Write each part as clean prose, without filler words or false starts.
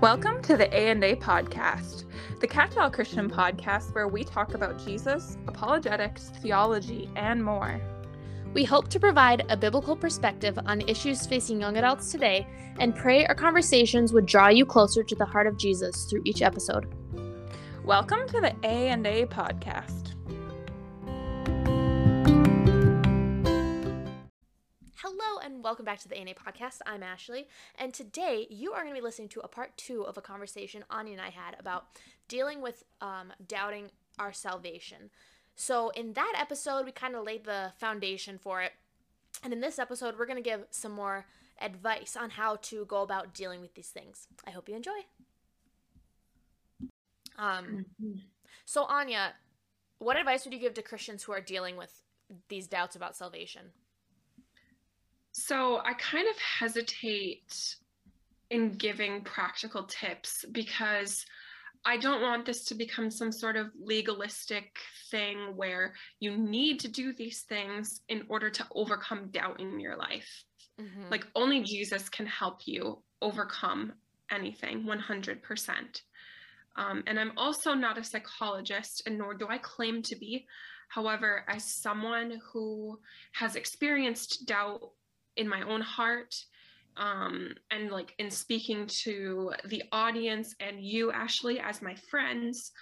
Welcome to the A&A Podcast, the Catch-All Christian podcast where we talk about Jesus, apologetics, theology, and more. We hope to provide a biblical perspective on issues facing young adults today and pray our conversations would draw you closer to the heart of Jesus through each episode. Welcome to the A&A Podcast. Hello and welcome back to the A&A Podcast. I'm Ashley, and today you are going to be listening to a part two of a conversation Anja and I had about dealing with doubting our salvation. So in that episode, we kind of laid the foundation for it, and in this episode, we're going to give some more advice on how to go about dealing with these things. I hope you enjoy. So Anja, what advice would you give to Christians who are dealing with these doubts about salvation? So I kind of hesitate in giving practical tips because I don't want this to become some sort of legalistic thing where you need to do these things in order to overcome doubt in your life. Mm-hmm. Like only Jesus can help you overcome anything 100%. And I'm also not a psychologist, and nor do I claim to be. However, as someone who has experienced doubt in my own heart, and like in speaking to the audience and you, Ashley, as my friends,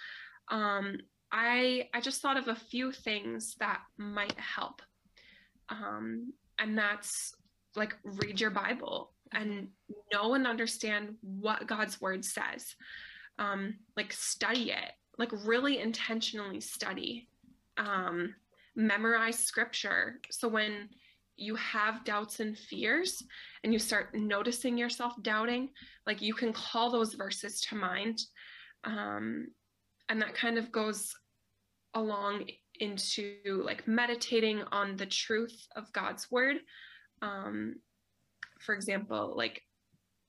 I just thought of a few things that might help. And that's like, read your Bible and know and understand what God's word says. Like study it, like really intentionally study, memorize scripture. So when you have doubts and fears and you start noticing yourself doubting, like you can call those verses to mind. And that kind of goes along into like meditating on the truth of God's word. For example, like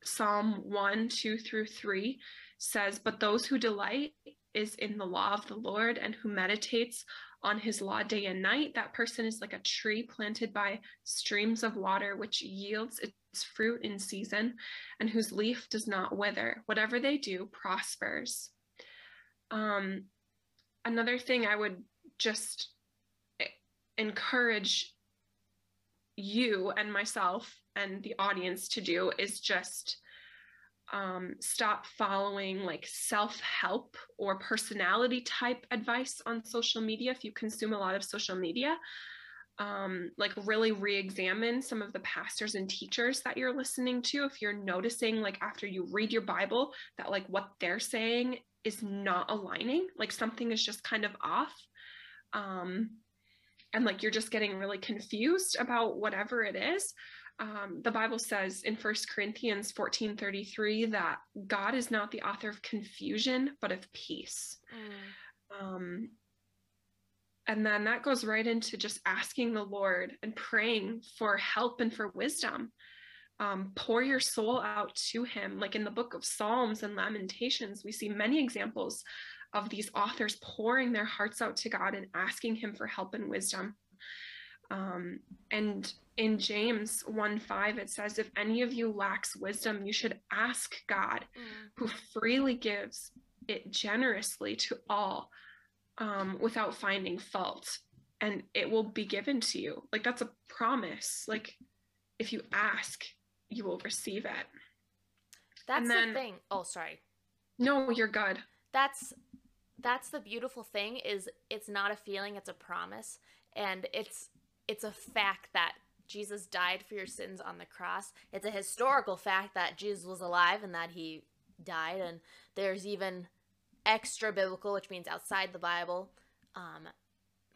Psalm 1:2-3 says, "But those who delight is in the law of the Lord and who meditates on his law day and night, that person is like a tree planted by streams of water, which yields its fruit in season and whose leaf does not wither. Whatever they do prospers." Another thing I would just encourage you and myself and the audience to do is just stop following like self-help or personality type advice on social media. If you consume a lot of social media, like really re-examine some of the pastors and teachers that you're listening to. If you're noticing like after you read your Bible that like what they're saying is not aligning, like something is just kind of off, and like you're just getting really confused about whatever it is. The Bible says in 1 Corinthians 14:33 that God is not the author of confusion, but of peace. And then that goes right into just asking the Lord and praying for help and for wisdom. Pour your soul out to him. Like in the book of Psalms and Lamentations, we see many examples of these authors pouring their hearts out to God and asking him for help and wisdom. And in James 1:5, it says, "If any of you lacks wisdom, you should ask God, who freely gives it generously to all, without finding fault, and it will be given to you." Like that's a promise. Like if you ask, you will receive it. That's the thing. Oh, sorry. No, you're good. That's the beautiful thing is it's not a feeling, it's a promise. And it's a fact that Jesus died for your sins on the cross. It's a historical fact that Jesus was alive and that he died. And there's even extra biblical, which means outside the Bible,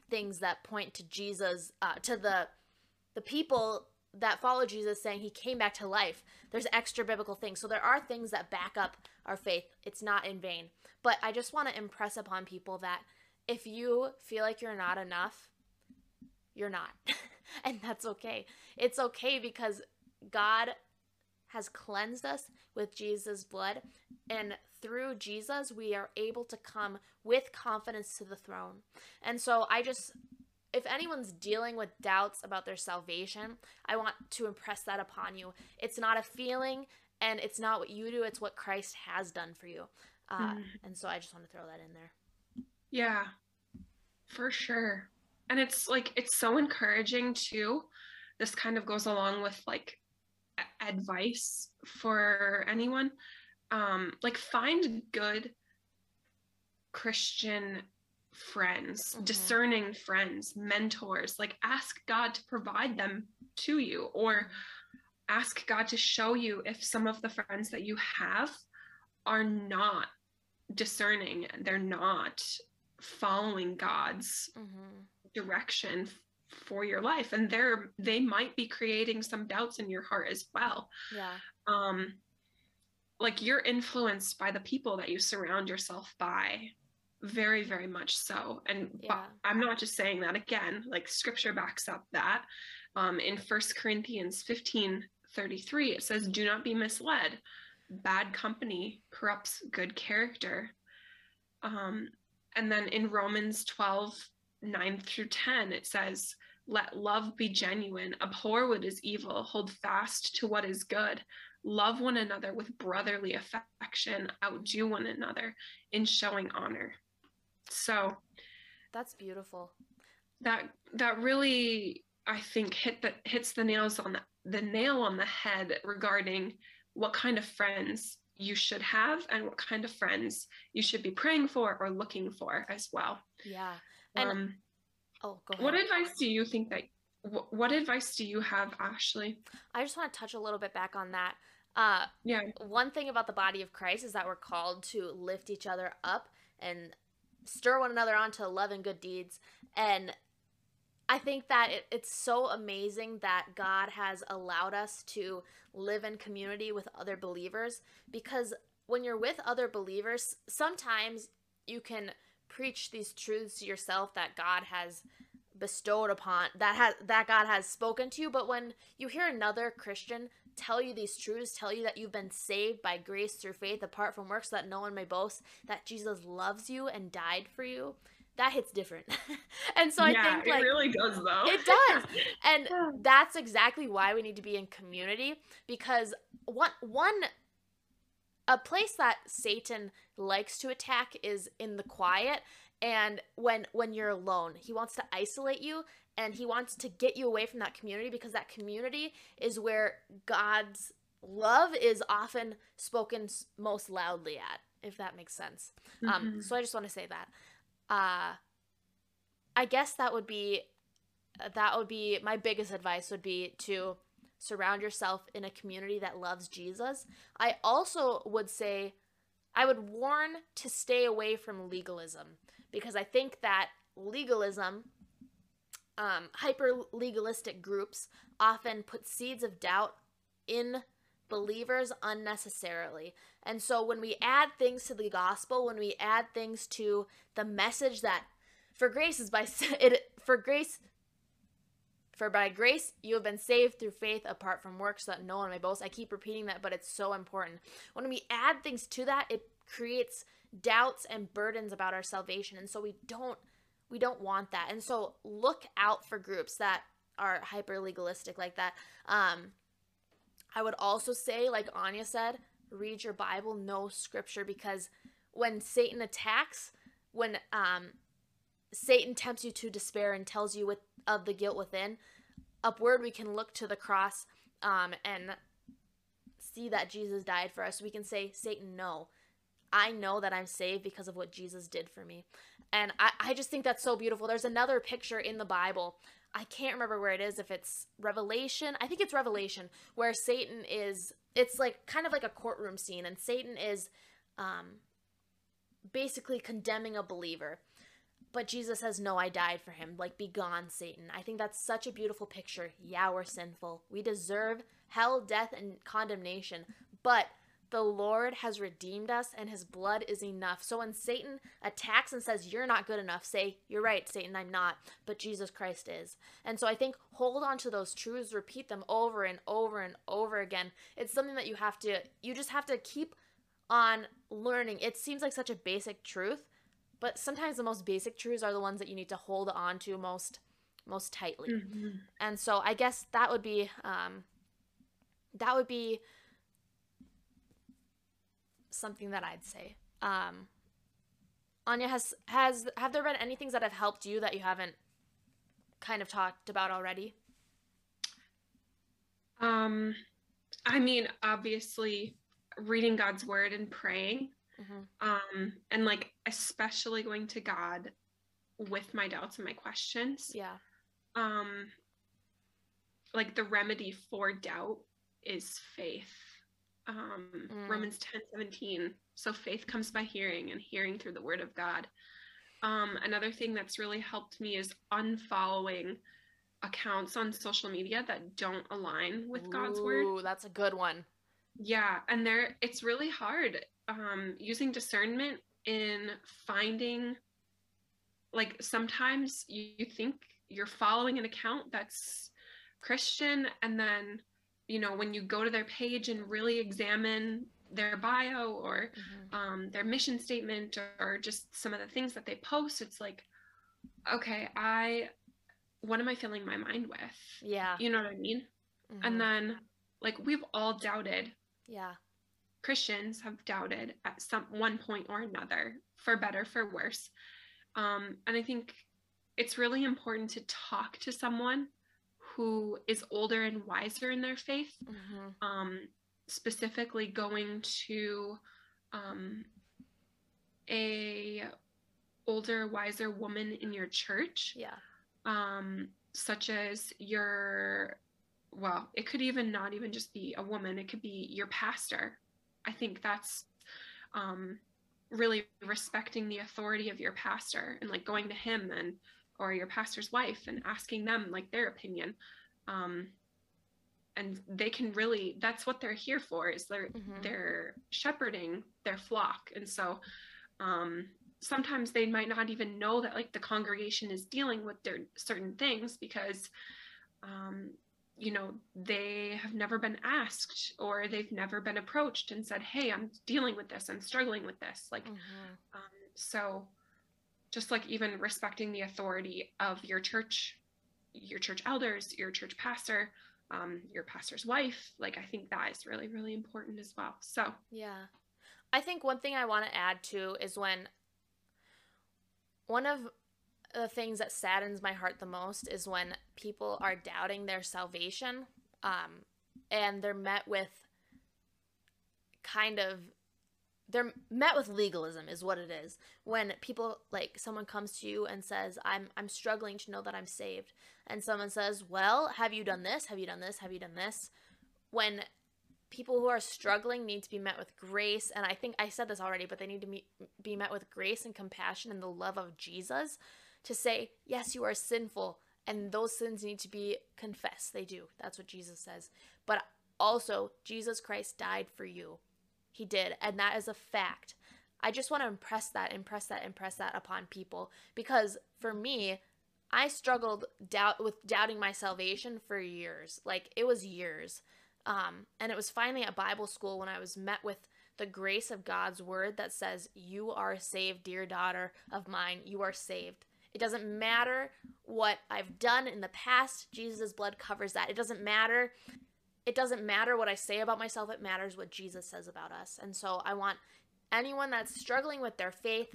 things that point to Jesus, to the people that follow Jesus saying he came back to life. There's extra biblical things. So there are things that back up our faith. It's not in vain. But I just want to impress upon people that if you feel like you're not enough, you're not. And that's okay. It's okay because God has cleansed us with Jesus' blood. And through Jesus, we are able to come with confidence to the throne. And so if anyone's dealing with doubts about their salvation, I want to impress that upon you. It's not a feeling And it's not what you do, it's what Christ has done for you. And so I just want to throw that in there. Yeah, for sure. And it's like, it's so encouraging too. This kind of goes along with like advice for anyone. Like find good Christian friends, discerning friends, mentors, like ask God to provide them to you, or ask God to show you if some of the friends that you have are not discerning, they're not following God's direction for your life, and they might be creating some doubts in your heart as well. Yeah. Like you're influenced by the people that you surround yourself by, very, very much so. And yeah. I'm not just saying that, again, like scripture backs up that. In 1 Corinthians 15:33, it says, do not be misled. Bad company corrupts good character. And then in Romans 12:9-10, it says, let love be genuine, abhor what is evil, hold fast to what is good, love one another with brotherly affection, outdo one another in showing honor. So that's beautiful. That really, I think, hits the nail on the head regarding what kind of friends you should have and what kind of friends you should be praying for or looking for as well. Yeah. And go ahead. What advice do you have, Ashley? I just want to touch a little bit back on that. One thing about the body of Christ is that we're called to lift each other up and stir one another on to love and good deeds. And I think that it's so amazing that God has allowed us to live in community with other believers, because when you're with other believers, sometimes you can preach these truths to yourself that God has bestowed upon, that God has spoken to you. But when you hear another Christian tell you these truths, tell you that you've been saved by grace through faith apart from works, so that no one may boast, that Jesus loves you and died for you, that hits different. And so I think it really does, though. It does. And that's exactly why we need to be in community, because a place that Satan likes to attack is in the quiet. And when you're alone, he wants to isolate you, and he wants to get you away from that community, because that community is where God's love is often spoken most loudly at, if that makes sense. So I just want to say that. I guess that would be my biggest advice, would be to surround yourself in a community that loves Jesus. I also would say, I would warn to stay away from legalism, because I think that legalism, hyper-legalistic groups often put seeds of doubt in believers unnecessarily. And so when we add things to the gospel, when we add things to the message that for by grace you have been saved through faith apart from works, so that no one may boast. I keep repeating that, but it's so important. When we add things to that, it creates doubts and burdens about our salvation, and so we don't want that. And so look out for groups that are hyper legalistic like that. I would also say, like Anja said, read your Bible, know scripture, because when Satan attacks, when Satan tempts you to despair and tells you of the guilt within, upward we can look to the cross and see that Jesus died for us. We can say, Satan, no, I know that I'm saved because of what Jesus did for me. And I just think that's so beautiful. There's another picture in the Bible. I can't remember where it is, if it's Revelation. I think it's Revelation, where Satan is, it's like kind of like a courtroom scene, and Satan is basically condemning a believer. But Jesus says, no, I died for him. Like, be gone, Satan. I think that's such a beautiful picture. Yeah, we're sinful. We deserve hell, death, and condemnation. But the Lord has redeemed us, and his blood is enough. So when Satan attacks and says, you're not good enough, say, you're right, Satan, I'm not. But Jesus Christ is. And so I think hold on to those truths. Repeat them over and over and over again. It's something that you just have to keep on learning. It seems like such a basic truth, but sometimes the most basic truths are the ones that you need to hold on to most tightly. And so I guess that would be something that I'd say. Anja, have there been any things that have helped you that you haven't kind of talked about already? I mean, obviously reading God's word and praying, mm-hmm. And like, especially going to God with my doubts and my questions. Yeah. Like the remedy for doubt is faith. Romans 10:17. So faith comes by hearing, and hearing through the word of God. Another thing that's really helped me is unfollowing accounts on social media that don't align with God's word. Ooh, that's a good one. Yeah. And it's really hard, using discernment in finding, like, sometimes you think you're following an account that's Christian, and then, you know, when you go to their page and really examine their bio or mm-hmm. Their mission statement or just some of the things that they post, it's like, okay, what am I filling my mind with? Yeah. You know what I mean? Mm-hmm. And then, like, we've all doubted. Yeah. Christians have doubted at one point or another, for better, for worse. And I think it's really important to talk to someone who is older and wiser in their faith, mm-hmm. Specifically going to a older, wiser woman in your church. Yeah. Such as it could even not even just be a woman. It could be your pastor. I think that's really respecting the authority of your pastor and like going to him or your pastor's wife and asking them like their opinion. And they can really, that's what they're here for, is mm-hmm. they're shepherding their flock. And so, sometimes they might not even know that like the congregation is dealing with their certain things because, you know, they have never been asked or they've never been approached and said, hey, I'm dealing with this. I'm struggling with this. Like, mm-hmm. So just like even respecting the authority of your church elders, your church pastor, your pastor's wife. Like, I think that is really, really important as well. So, yeah, I think one thing I want to add too is when one of the things that saddens my heart the most is when people are doubting their salvation, and they're met with legalism is what it is. When people, like, someone comes to you and says, I'm struggling to know that I'm saved. And someone says, well, have you done this? Have you done this? Have you done this? When people who are struggling need to be met with grace. And I think I said this already, but they need to be met with grace and compassion and the love of Jesus to say, yes, you are sinful. And those sins need to be confessed. They do. That's what Jesus says. But also, Jesus Christ died for you. He did. And that is a fact. I just want to impress that upon people. Because for me, I struggled with doubting my salvation for years. Like, it was years. And it was finally at Bible school when I was met with the grace of God's word that says, you are saved, dear daughter of mine. You are saved. It doesn't matter what I've done in the past. Jesus' blood covers that. It doesn't matter what I say about myself. It matters what Jesus says about us. And so I want anyone that's struggling with their faith,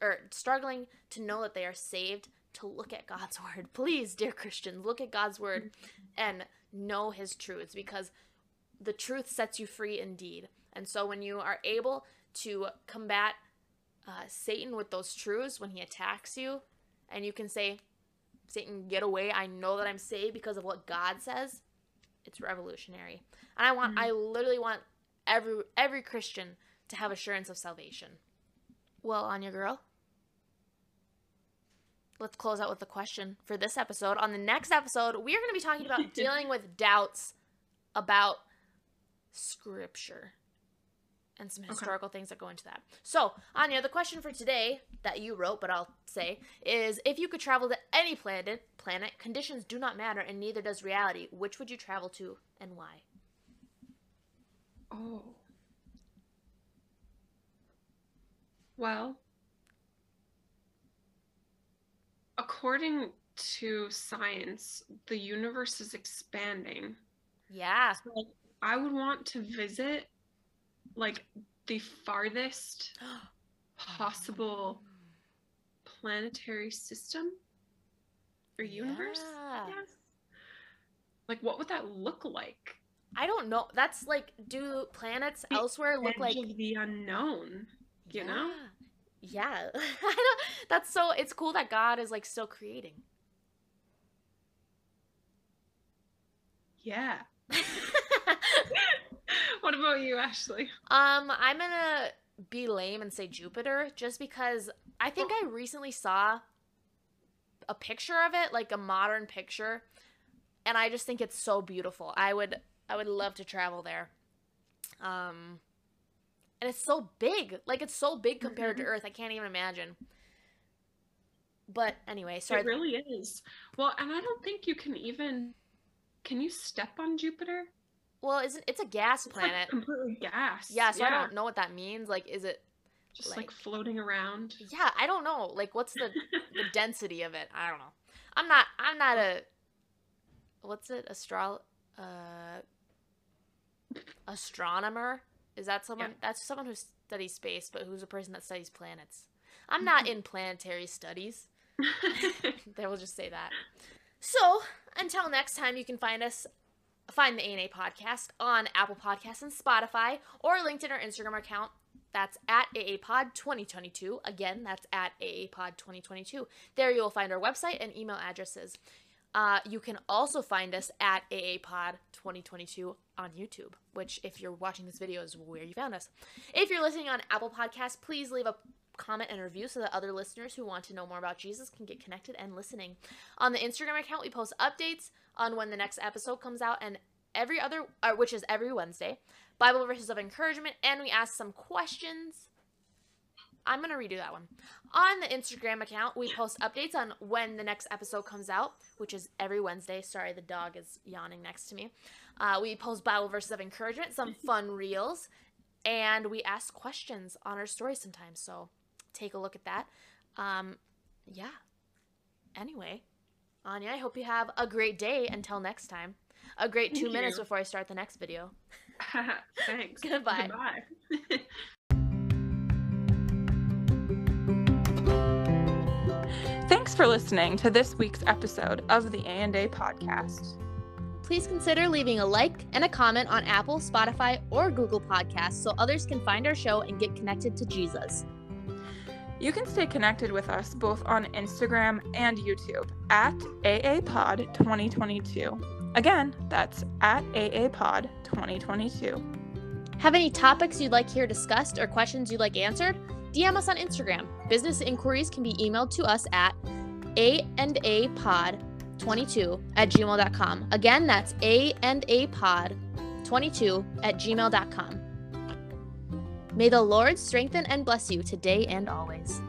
or struggling to know that they are saved, to look at God's word. Please, dear Christians, look at God's word and know his truths, because the truth sets you free indeed. And so when you are able to combat Satan with those truths, when he attacks you, and you can say, Satan, get away. I know that I'm saved because of what God says. It's revolutionary. And I literally want every Christian to have assurance of salvation. Well, Anja girl, let's close out with a question for this episode. On the next episode, we are going to be talking about dealing with doubts about scripture and some historical things that go into that. So, Anja, the question for today that you wrote, but I'll say, is if you could travel to any planet, conditions do not matter and neither does reality. Which would you travel to and why? Oh. Well, according to science, the universe is expanding. Yeah. So I would want to visit, like, the farthest possible planetary system or universe? Yeah. Yes. Like, what would that look like? I don't know. That's like, do planets elsewhere look like the unknown? You know? Yeah. That's so. It's cool that God is like still creating. Yeah. What about you, Ashley? I'm gonna be lame and say Jupiter, just because I think I recently saw a picture of it, like a modern picture, and I just think it's so beautiful. I would love to travel there. And it's so big. Like, it's so big compared to Earth. I can't even imagine. But anyway, sorry. It really is. Well, and I don't think you can even... Can you step on Jupiter? Well, it's a gas planet. It's like completely gas. Yeah, so yeah. I don't know what that means. Like, is it... Just, like floating around? Yeah, I don't know. Like, what's the, the density of it? I don't know. I'm not a... What's it? Astronomer? Is that someone? Yeah. That's someone who studies space, but who's a person that studies planets. I'm not in planetary studies. They will just say that. So until next time, you can find the ANA podcast on Apple Podcasts and Spotify, or LinkedIn or Instagram account. That's at AAPod2022. Again, that's at AAPod2022. There you will find our website and email addresses. You can also find us at AAPod2022 on YouTube, which, if you're watching this video, is where you found us. If you're listening on Apple Podcasts, please leave a comment and review so that other listeners who want to know more about Jesus can get connected and listening. On the Instagram account, we post updates on when the next episode comes out, and which is every Wednesday, Bible verses of encouragement, and we ask some questions. I'm going to redo that one. On the Instagram account, we post updates on when the next episode comes out, which is every Wednesday. Sorry, the dog is yawning next to me. We post Bible verses of encouragement, some fun reels, and we ask questions on our stories sometimes. So take a look at that. Yeah. Anyway, Anja, I hope you have a great day until next time. A great 2 minutes before I start the next video. Thanks. Goodbye. Goodbye. Thanks for listening to this week's episode of the A&A Podcast. Please consider leaving a like and a comment on Apple, Spotify, or Google Podcasts so others can find our show and get connected to Jesus. You can stay connected with us both on Instagram and YouTube at AAPod2022. Again, that's at AAPod2022. Have any topics you'd like here discussed or questions you'd like answered? DM us on Instagram. Business inquiries can be emailed to us at aandapod22@gmail.com. Again, that's aandapod22@gmail.com. May the Lord strengthen and bless you today and always.